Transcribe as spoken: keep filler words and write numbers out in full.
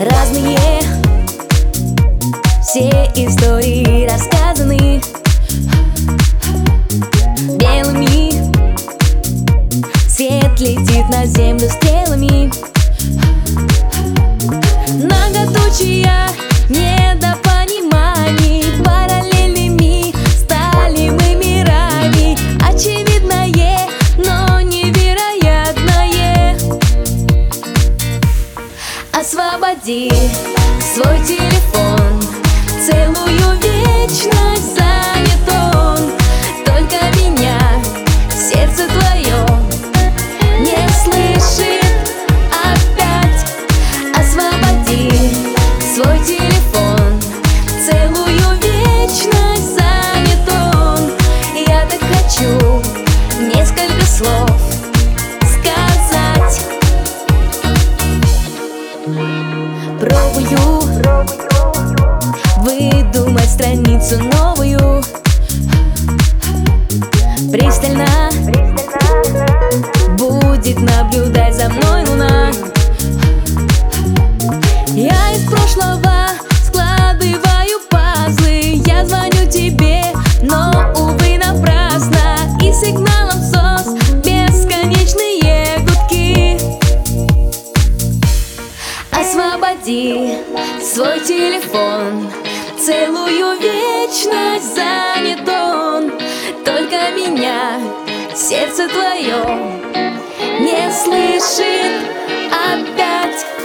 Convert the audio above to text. Разные все истории рассказаны белыми. Свет летит на землю стрелами. Многоточия недопониманий параллельными стали мы мирами. Очевидное, но невероятное. Освободи свой телефон, целую вечность занят он. Только меня сердце твое не слышит. Пробую выдумать страницу новую. Пристально будет наблюдать за мной луна. Я из прошлого складываю пазлы. Я звоню тебе, но, увы, напрасно. И сигналом СОС бесконечные гудки. Освободи свой телефон, целую вечность занят он. Только меня сердце твое не слышит опять.